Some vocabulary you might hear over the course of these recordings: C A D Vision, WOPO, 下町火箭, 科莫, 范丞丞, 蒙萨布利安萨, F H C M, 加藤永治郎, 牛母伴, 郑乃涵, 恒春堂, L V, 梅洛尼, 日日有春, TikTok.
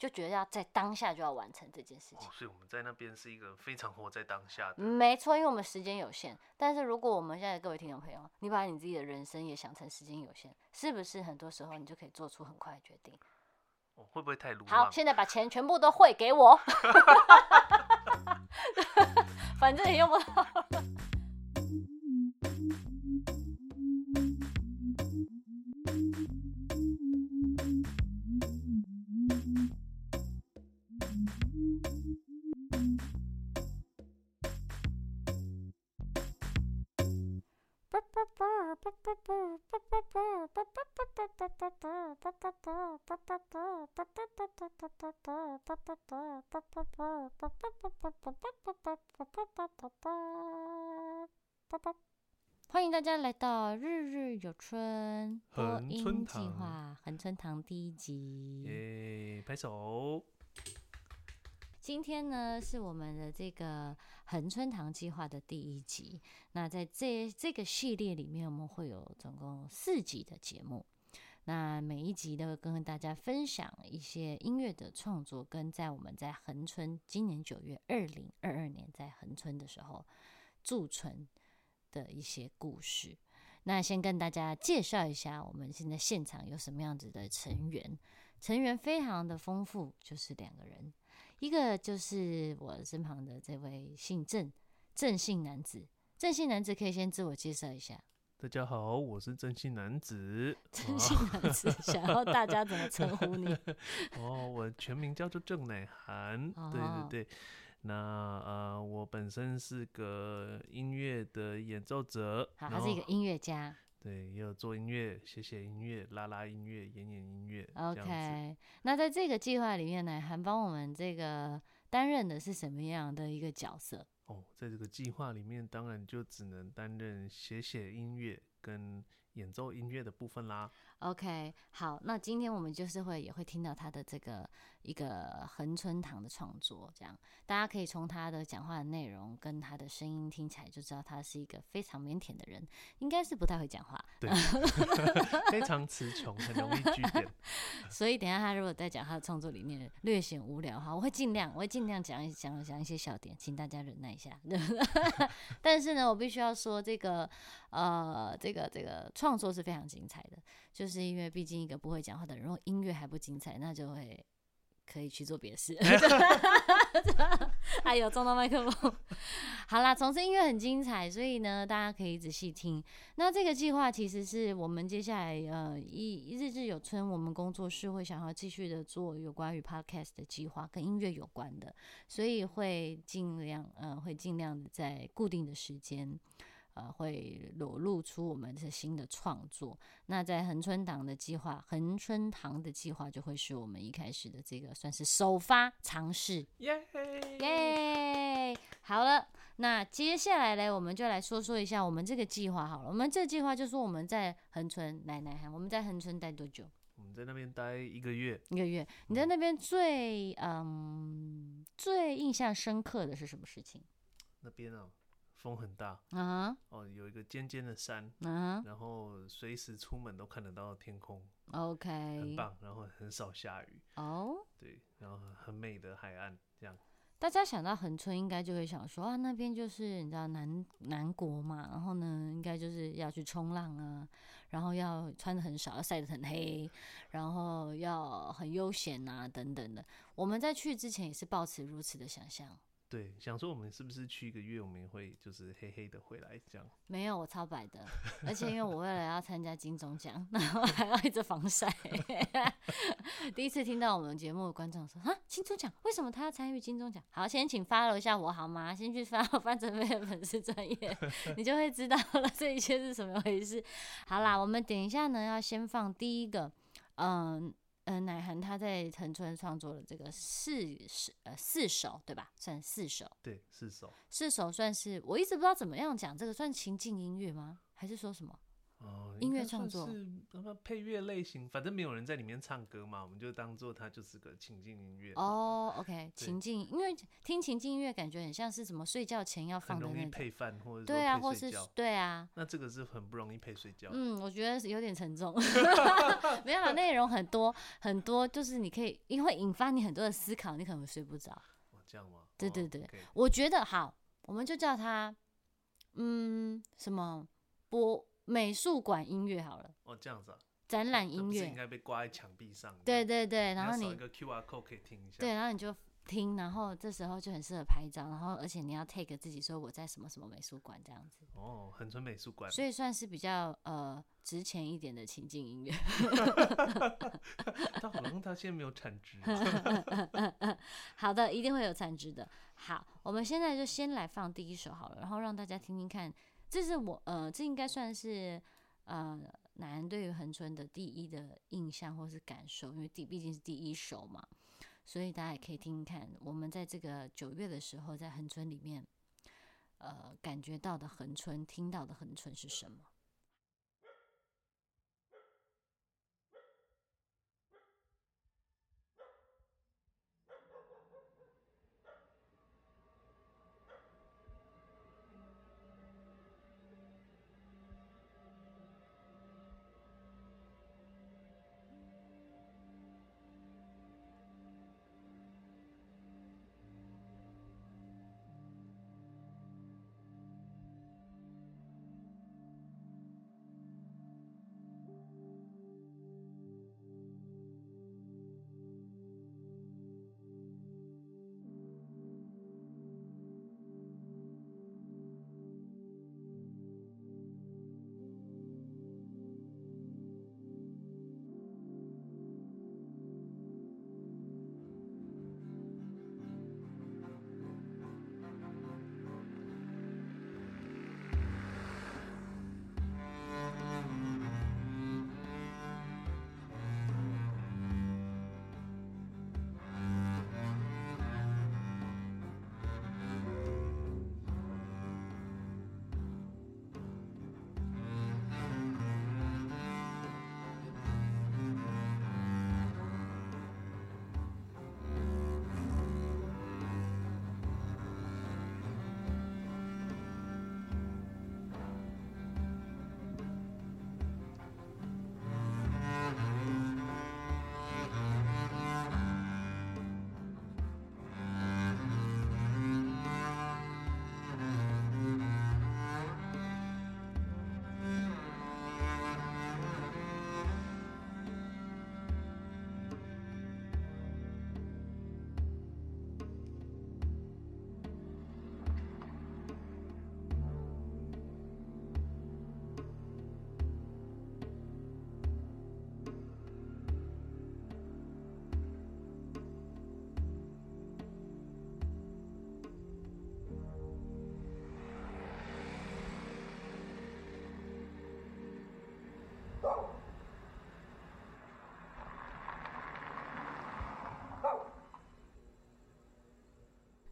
就觉得要在当下就要完成这件事情。哦，所以我们在那边是一个非常活在当下的。没错，因为我们时间有限。但是如果我们现在各位听众朋友，你把你自己的人生也想成时间有限，是不是很多时候你就可以做出很快的决定？哦，会不会太鲁莽？好，现在把钱全部都汇给我，反正也用不到。欢迎大家来到日日有春播音计划恒春堂第一集，耶，拍手。今天呢是我们的这个恒春堂计划的第一集，那在这个系列里面我们会有总共4集的节目，那每一集都会跟大家分享一些音乐的创作，跟在我们在恒春今年9月2022年在恒春的时候驻村的一些故事。那先跟大家介绍一下我们现在现场有什么样子的成员，成员非常的丰富，就是2个人，一个就是我身旁的这位姓郑，郑姓男子。郑姓男子可以先自我介绍一下。大家好，我是郑姓男子。郑姓男子，想要大家怎么称呼你？哦，我全名叫做郑乃涵。对对对。那我本身是个音乐的演奏者，好，他是一个音乐家。对，也有做音乐，写写音乐，拉拉音乐，演音乐。OK， 那在这个计划里面呢，还帮我们这个担任的是什么样的一个角色？哦，在这个计划里面，当然就只能担任写音乐跟演奏音乐的部分啦。OK， 好，那今天我们就是也会听到他的这个一个恒春堂的创作，这样大家可以从他的讲话的内容跟他的声音听起来就知道他是一个非常腼腆的人，应该是不太会讲话，对，非常词穷，很容易句点。所以等一下他如果在讲他的创作里面略显无聊的话，我会尽量讲一些小点，请大家忍耐一下。但是呢，我必须要说这个创作是非常精彩的，就是因为毕竟一个不会讲话的人，如果音乐还不精彩，那就会可以去做别的事。哎呦，撞到麦克风。好啦，总之音乐很精彩，所以呢，大家可以仔细听。那这个计划其实是我们接下来日日有春，我们工作室会想要继续的做有关于 podcast 的计划，跟音乐有关的，所以会尽量在固定的时间。会裸露出我们的新的创作。那在恒春堂的计划就会是我们一开始的这个算是首发尝试，耶耶。好了，那接下来呢，我们就来说说一下我们这个计划好了。我们这个计划就是我们在恒春，我们在恒春待多久？我们在那边待1个月。1个月，你在那边最印象深刻的是什么事情？那边啊。风很大，有一个尖尖的山，然后随时出门都看得到天空 ，OK， 很棒，然后很少下雨，对，然后很美的海岸，这样。大家想到恒春，应该就会想说啊，那边就是你知道南国嘛，然后呢，应该就是要去冲浪啊，然后要穿得很少，要晒得很黑，然后要很悠闲啊，等等的。我们在去之前也是抱持如此的想象。对，想说我们是不是去1个月，我们也会就是黑黑的回来这样？没有，我超白的，而且因为我为了要参加金钟奖，然后还要一直防晒。第一次听到我们节目的观众说：“啊，金钟奖？为什么他要参与金钟奖？”好，先请follow一下我好吗？先去follow范丞丞的粉丝专页，你就会知道了这一切是什么回事。好啦，我们等一下呢，要先放第一个，乃涵他在恒春创作了这个4首，对吧？算4首，对，4首算是我一直不知道怎么样讲这个，算情境音乐吗？还是说什么？音乐创作是配乐类型，反正没有人在里面唱歌嘛，我们就当做它就是个情境音乐哦。OK， 情境，因为听情境音乐感觉很像是什么睡觉前要放的那种，很容易配饭或者对啊，或是对啊，那这个是很不容易配睡觉。嗯，我觉得有点沉重，没有啦，内容很多很多，就是你可以因为引发你很多的思考，你可能睡不着。哦，这样吗？对对对，哦 okay，我觉得好，我们就叫它什么播。美术馆音乐好了，哦，这样子啊，展览音乐，这不是应该被挂在墙壁上？对对对，然后你扫一个 QR code 可以听一下，对，然后你就听，然后这时候就很适合拍照，然后而且你要 tag 自己说我在什么什么美术馆这样子，哦，恒春美术馆，所以算是比较值钱一点的情境音乐。他好像他现在没有产值。好的，一定会有产值的。好，我们现在就先来放第一首好了，然后让大家听听看。这是我这应该算是乃恩对于恒春的第一的印象或是感受，因为毕竟是第一首嘛，所以大家也可以听看我们在这个9月的时候在恒春里面感觉到的恒春，听到的恒春是什么。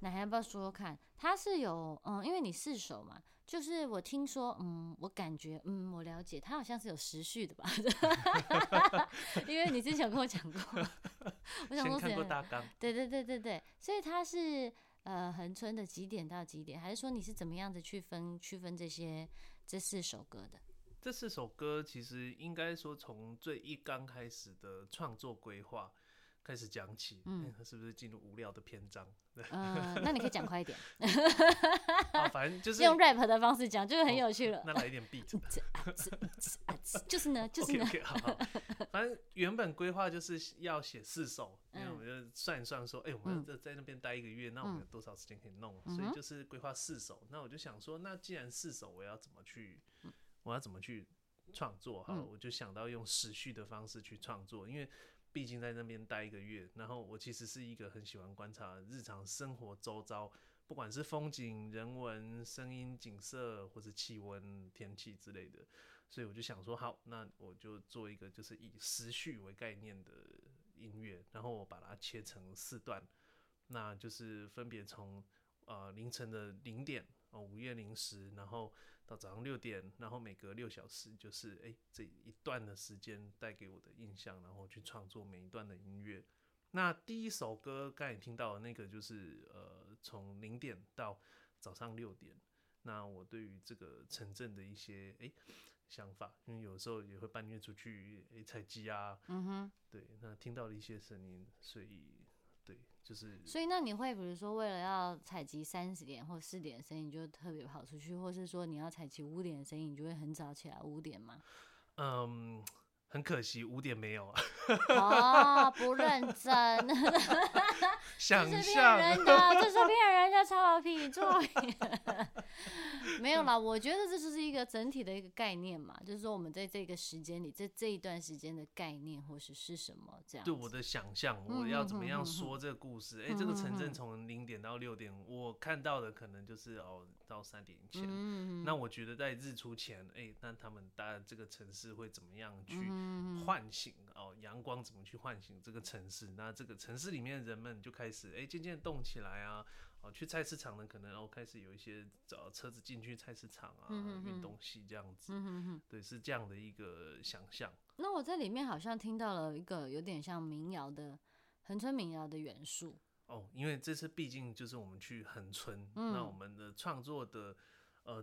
那还要不要说说看？它是有因为你4首嘛，就是我听说我感觉我了解，它好像是有时序的吧？因为你之前有跟我讲过，我想说看过大纲，对对对对对，所以它是恒春的几点到几点，还是说你是怎么样子区分这4首歌的？这4首歌其实应该说从最一刚开始的创作规划开始讲起，是不是进入无聊的篇章？那你可以讲快一点。啊，反正就是用 rap 的方式讲，就是很有趣了。那来一点 beat。就是呢。Okay, 好。反正原本规划就是要写4首，因为我们就算一算说，我们要在那边待1个月，那我们有多少时间可以弄？所以就是规划4首。那我就想说，那既然4首，我要怎么去创作？好了，我就想到用时序的方式去创作，因为毕竟在那边待1个月，然后我其实是一个很喜欢观察日常生活周遭，不管是风景、人文、声音、景色，或是气温、天气之类的，所以我就想说，好，那我就做一个就是以时序为概念的音乐，然后我把它切成4段，那就是分别从凌晨的0点5月0时，然后到早上6点，然后每隔6小时就是这一段的时间带给我的印象，然后去创作每一段的音乐。那第一首歌刚才听到的那个就是从0点到早上6点，那我对于这个城镇的一些想法，因为有时候也会半夜出去采集啊，对，那听到了一些声音，所以对，就是所以那你会比如说为了要采集3点或4点的声音，你就特别跑出去，或是说你要采集5点的声音，你就会很早起来5点吗？很可惜5点没有啊。哦，不认真。想象，这是骗人的，这是骗人的，超好屁，超好屁。没有啦，我觉得这就是一个整体的一个概念嘛，就是说我们在这个时间里，这一段时间的概念或者 是什么这样。对，我的想象，我要怎么样说这个故事？这个城镇从0点到6点，我看到的可能就是到3点前。那我觉得在日出前，那他们大概这个城市会怎么样去？唤醒阳光怎么去唤醒这个城市，那这个城市里面的人们就开始渐渐动起来啊，去菜市场呢可能开始有一些车子进去菜市场啊，运东西这样子，对，是这样的一个想象。那我在里面好像听到了一个有点像民谣的恒春民谣的元素因为这次毕竟就是我们去恒春，那我们的创作的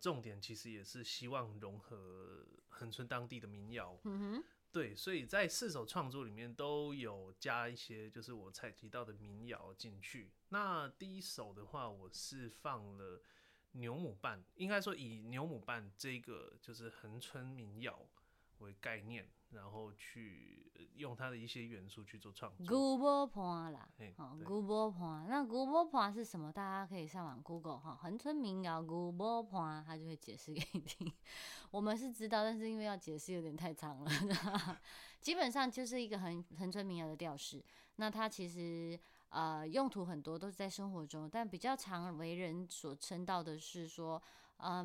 重点其实也是希望融合恒春当地的民谣，对，所以在4首创作里面都有加一些就是我才提到的民谣进去。那第一首的话，我是放了牛母伴，应该说以牛母伴这个就是恒春民谣为概念，然后去用它的一些元素去做创作。牛母伴啦，牛母伴，那牛母伴是什么？大家可以上网 Google 哈，恒春民谣牛母伴，它就会解释给你听。我们是知道，但是因为要解释有点太长了，基本上就是一个恒春民谣的调式。那它其实用途很多，都是在生活中，但比较常为人所称道的是说，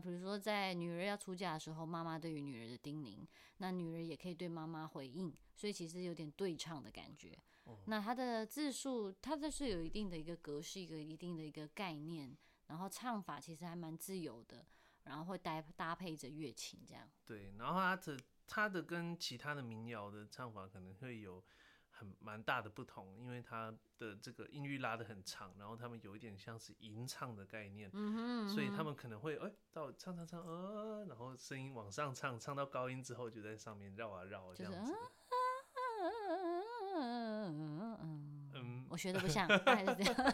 比如说在女儿要出嫁的时候，妈妈对于女儿的叮咛，那女儿也可以对妈妈回应，所以其实有点对唱的感觉。那它的字数，它就是有一定的一个格式，一个一定的一个概念，然后唱法其实还蛮自由的，然后会搭配着乐琴这样。对，然后它的跟其他的民谣的唱法可能会有蛮大的不同，因为它的这个音域拉得很长，然后他们有一点像是吟唱的概念，所以他们可能会到唱、然后声音往上唱，唱到高音之后就在上面绕啊绕这样子。我学得不像，但还是这样。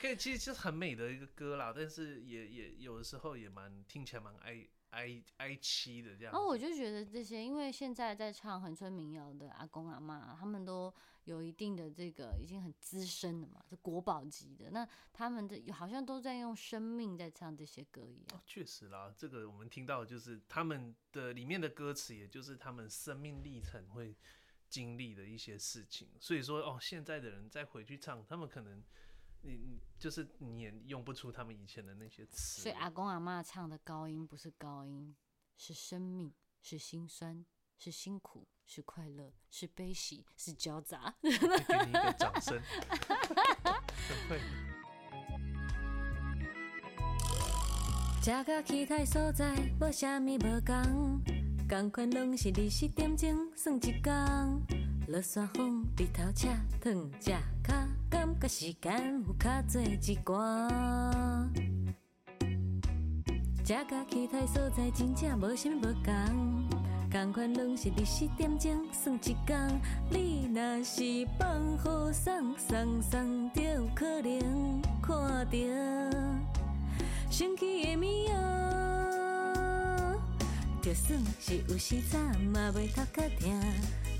可以，其实是很美的一个歌啦，但是也有的时候也蛮听起来蛮哀凄的这样。我就觉得这些，因为现在在唱恒春民谣的阿公阿嬷，他们都有一定的这个已经很资深的嘛，是国宝级的。那他们的好像都在用生命在唱这些歌一样。确实啦，这个我们听到的就是他们的里面的歌词，也就是他们生命历程会经历的一些事情。所以说现在的人再回去唱，他们可能你也用不出他们以前的那些词，所以阿公阿嬷唱的高音不是高音，是生命，是辛酸，是辛苦，是快乐，是悲喜，是交杂。给你一个掌声。吃到其他所在，无啥物无同，同款拢是24点钟算一天。落山风，日头赤，烫只脚。感觉时间有较侪一寡，食到其他所在真正无啥物无同，同款拢是24点钟算一天。你若是放好送，就可能看到生气的物哦。就算是有时早，嘛袂头壳疼，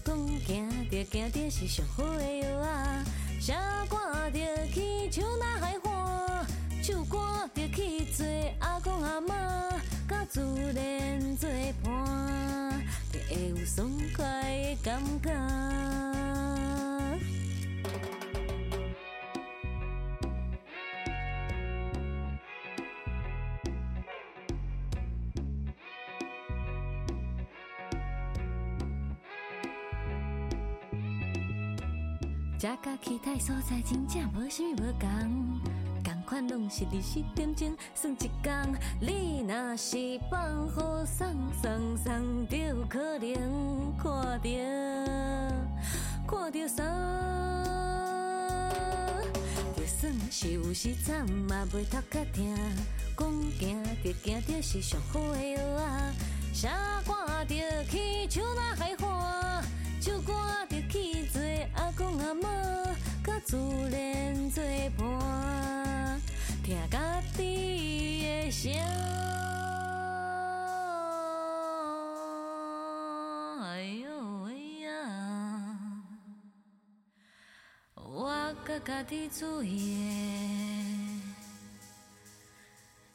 讲行着行着是上好的药啊。谁赶着去唱哪海岸，手赶着去做阿公阿嬷，甲自然做伴，就会有爽快的感觉。食到其他所在真正无啥物无同，同款拢是24点钟算一天。你若是放好送送送，就可能看到啥？就算是有时惨，嘛袂头壳疼。讲行就行，着是上好的药啊。写歌着去手哪海花，唱歌着去做阿公阿嬷，甲自然做伴，听家己的声。哎呦喂呀，我甲家己注意的，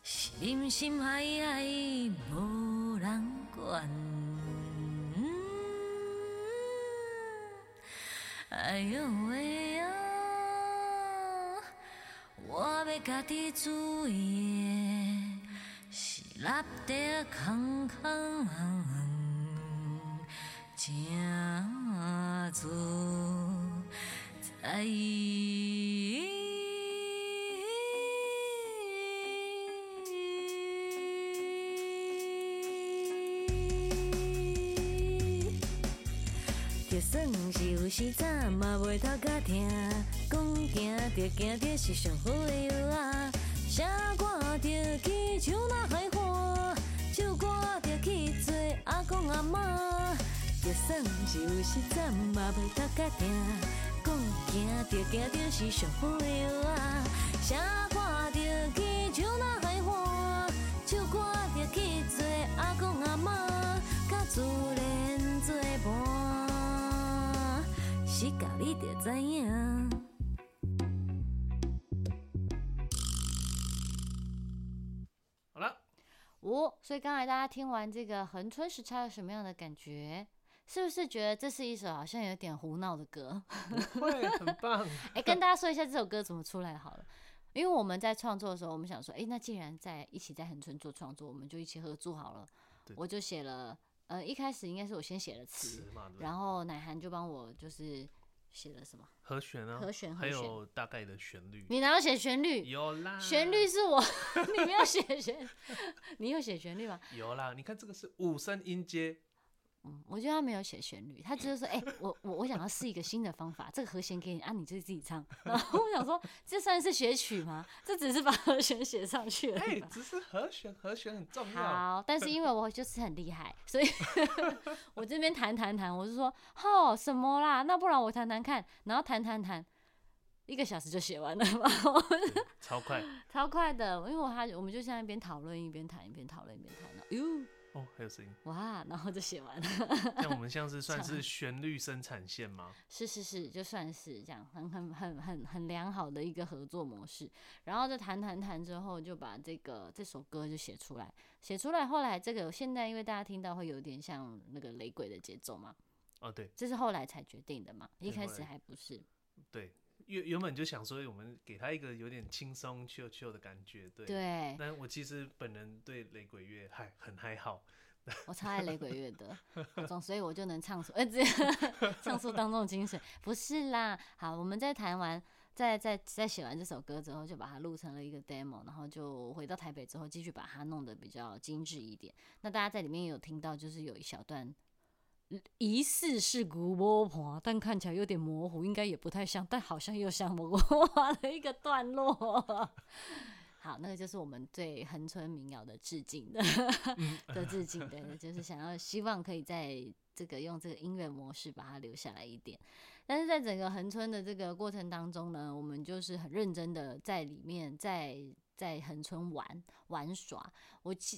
心心海海无人管。哎呦喂啊，我要家己注意的是立地空空真自在。就算是有时早，嘛袂头壳疼。讲行着行着是上好的药啊！写歌着去唱那海花，唱歌着去做阿公阿嬷。就算是有时早，嘛袂头壳疼。讲行着行着是上好的药啊！写歌着去唱那海花，唱歌着去做阿公阿嬷，甲自然做伴。是教你就知影。好了，所以刚才大家听完这个横春时差有什么样的感觉？是不是觉得这是一首好像有点胡闹的歌？不会，很棒。跟大家说一下这首歌怎么出来好了。因为我们在创作的时候，我们想说，那既然在一起在横春做创作，我们就一起合作好了。我就写了。一开始应该是我先写了词，然后乃涵就帮我就是写了什么和弦啊，还有大概的旋律。你哪有写旋律？有啦，旋律是我，你没有写旋，你有写旋律吗？有啦，你看这个是5声音阶。我觉得他没有写旋律，他只是说，我想要试一个新的方法，这个和弦给你啊，你就自己唱。然后我想说，这算是学曲吗？这只是把和弦写上去而已。只是和弦很重要。好，但是因为我就是很厉害，所以我这边弹，我就说，什么啦？那不然我弹弹看，然后弹，1个小时就写完了吧？超快，超快的，因为我们就在那边讨论一边弹，。还有声音哇，然后就写完了。那我们像是算是旋律生产线吗？是，就算是这样，很良好的一个合作模式。然后就弹之后，就把这首歌就写出来。后来这个现在因为大家听到会有点像那个雷鬼的节奏嘛。哦，对，这是后来才决定的嘛，一开始还不是。对。原本就想说，我们给他一个有点轻松 chill 的感觉，对。但我其实本人对雷鬼乐很还好，我超爱雷鬼乐的，所以我就能唱出，唱出当中的精髓。不是啦，好，我们在谈完，在写完这首歌之后，就把它录成了一个 demo， 然后就回到台北之后，继续把它弄得比较精致一点。那大家在里面有听到，就是有一小段。疑似是牛魔盘，但看起来有点模糊，应该也不太像，但好像又像牛魔盘的一个段落。好，那个就是我们对横春民谣的致敬的致敬，对，就是想要希望可以在这个用这个音乐模式把它留下来一点。但是在整个横春的这个过程当中呢，我们就是很认真的在里面在横春玩耍。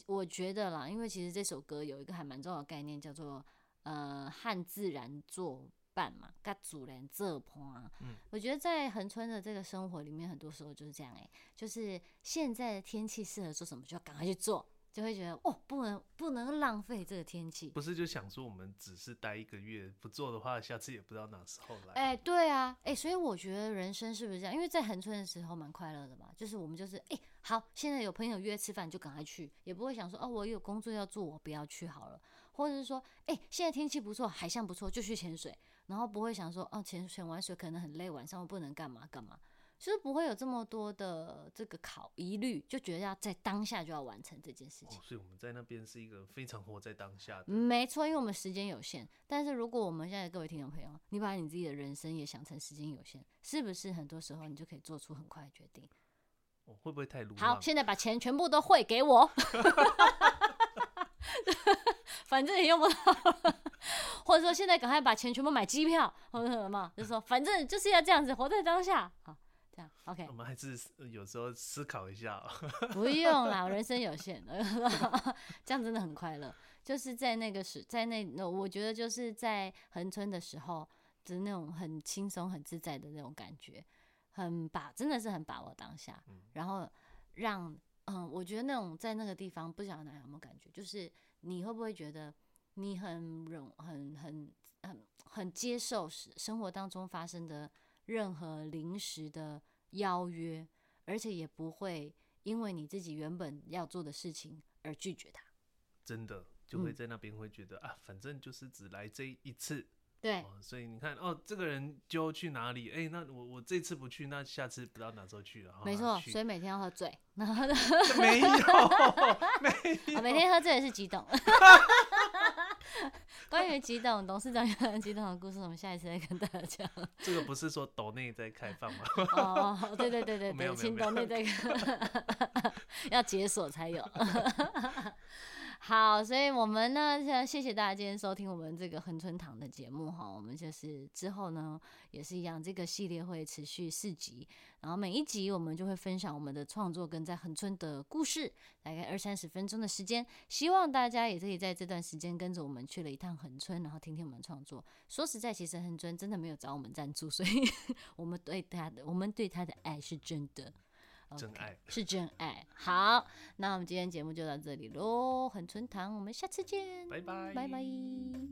我觉得啦，因为其实这首歌有一个还蛮重要的概念，叫做和自然作伴嘛，跟自然作伴啊。我觉得在横春的这个生活里面，很多时候就是这样就是现在的天气适合做什么，就要赶快去做，就会觉得不能浪费这个天气。不是就想说我们只是待1个月，不做的话，下次也不知道哪时候来。对啊，所以我觉得人生是不是这样？因为在横春的时候蛮快乐的嘛，就是我们就是好，现在有朋友约吃饭就赶快去，也不会想说我有工作要做，我不要去好了。或者是说，现在天气不错，海象不错，就去潜水，然后不会想说，潜完水可能很累，晚上我不能干嘛干嘛，就是不会有这么多的这个疑虑，就觉得要在当下就要完成这件事情。哦，所以我们在那边是一个非常活在当下的。没错，因为我们时间有限。但是如果我们现在各位听众朋友，你把你自己的人生也想成时间有限，是不是很多时候你就可以做出很快的决定？哦，会不会太鲁莽？好，现在把钱全部都汇给我。反正也用不到或者说现在赶快把钱全部买机票或者什么，就说反正就是要这样子活在当下。好，这样 OK， 我们还是有时候思考一下。不用啦，人生有限。这样真的很快乐，就是在那个时在那我觉得就是在恒春的时候就是那种很轻松很自在的那种感觉，真的是很把握当下。然后让我觉得那种在那个地方，不晓得大家有没有感觉，就是你会不会觉得你很接受生活当中发生的任何临时的邀约，而且也不会因为你自己原本要做的事情而拒绝它。真的就会在那边会觉得反正就是只来这一次。对，所以你看这个人就去哪里，那我这次不去，那下次不知道哪时候去了。没错，所以每天要喝醉。没有，每天喝醉也是激动。关于激动，董事长有激动的故事，我们下一次再跟大家讲。这个不是说抖内在开放吗？哦，对对对对对，请抖内在开，要解锁才有。好，所以我们呢，谢谢大家今天收听我们这个恒春堂的节目哈。我们就是之后呢，也是一样，这个系列会持续4集，然后每一集我们就会分享我们的创作跟在恒春的故事，大概20-30分钟的时间。希望大家也可以在这段时间跟着我们去了一趟恒春，然后听听我们的创作。说实在，其实恒春真的没有找我们赞助，所以我们对他的爱是真的。Okay, 真爱是真爱。好，那我们今天节目就到这里咯，恒春堂，我们下次见，拜拜。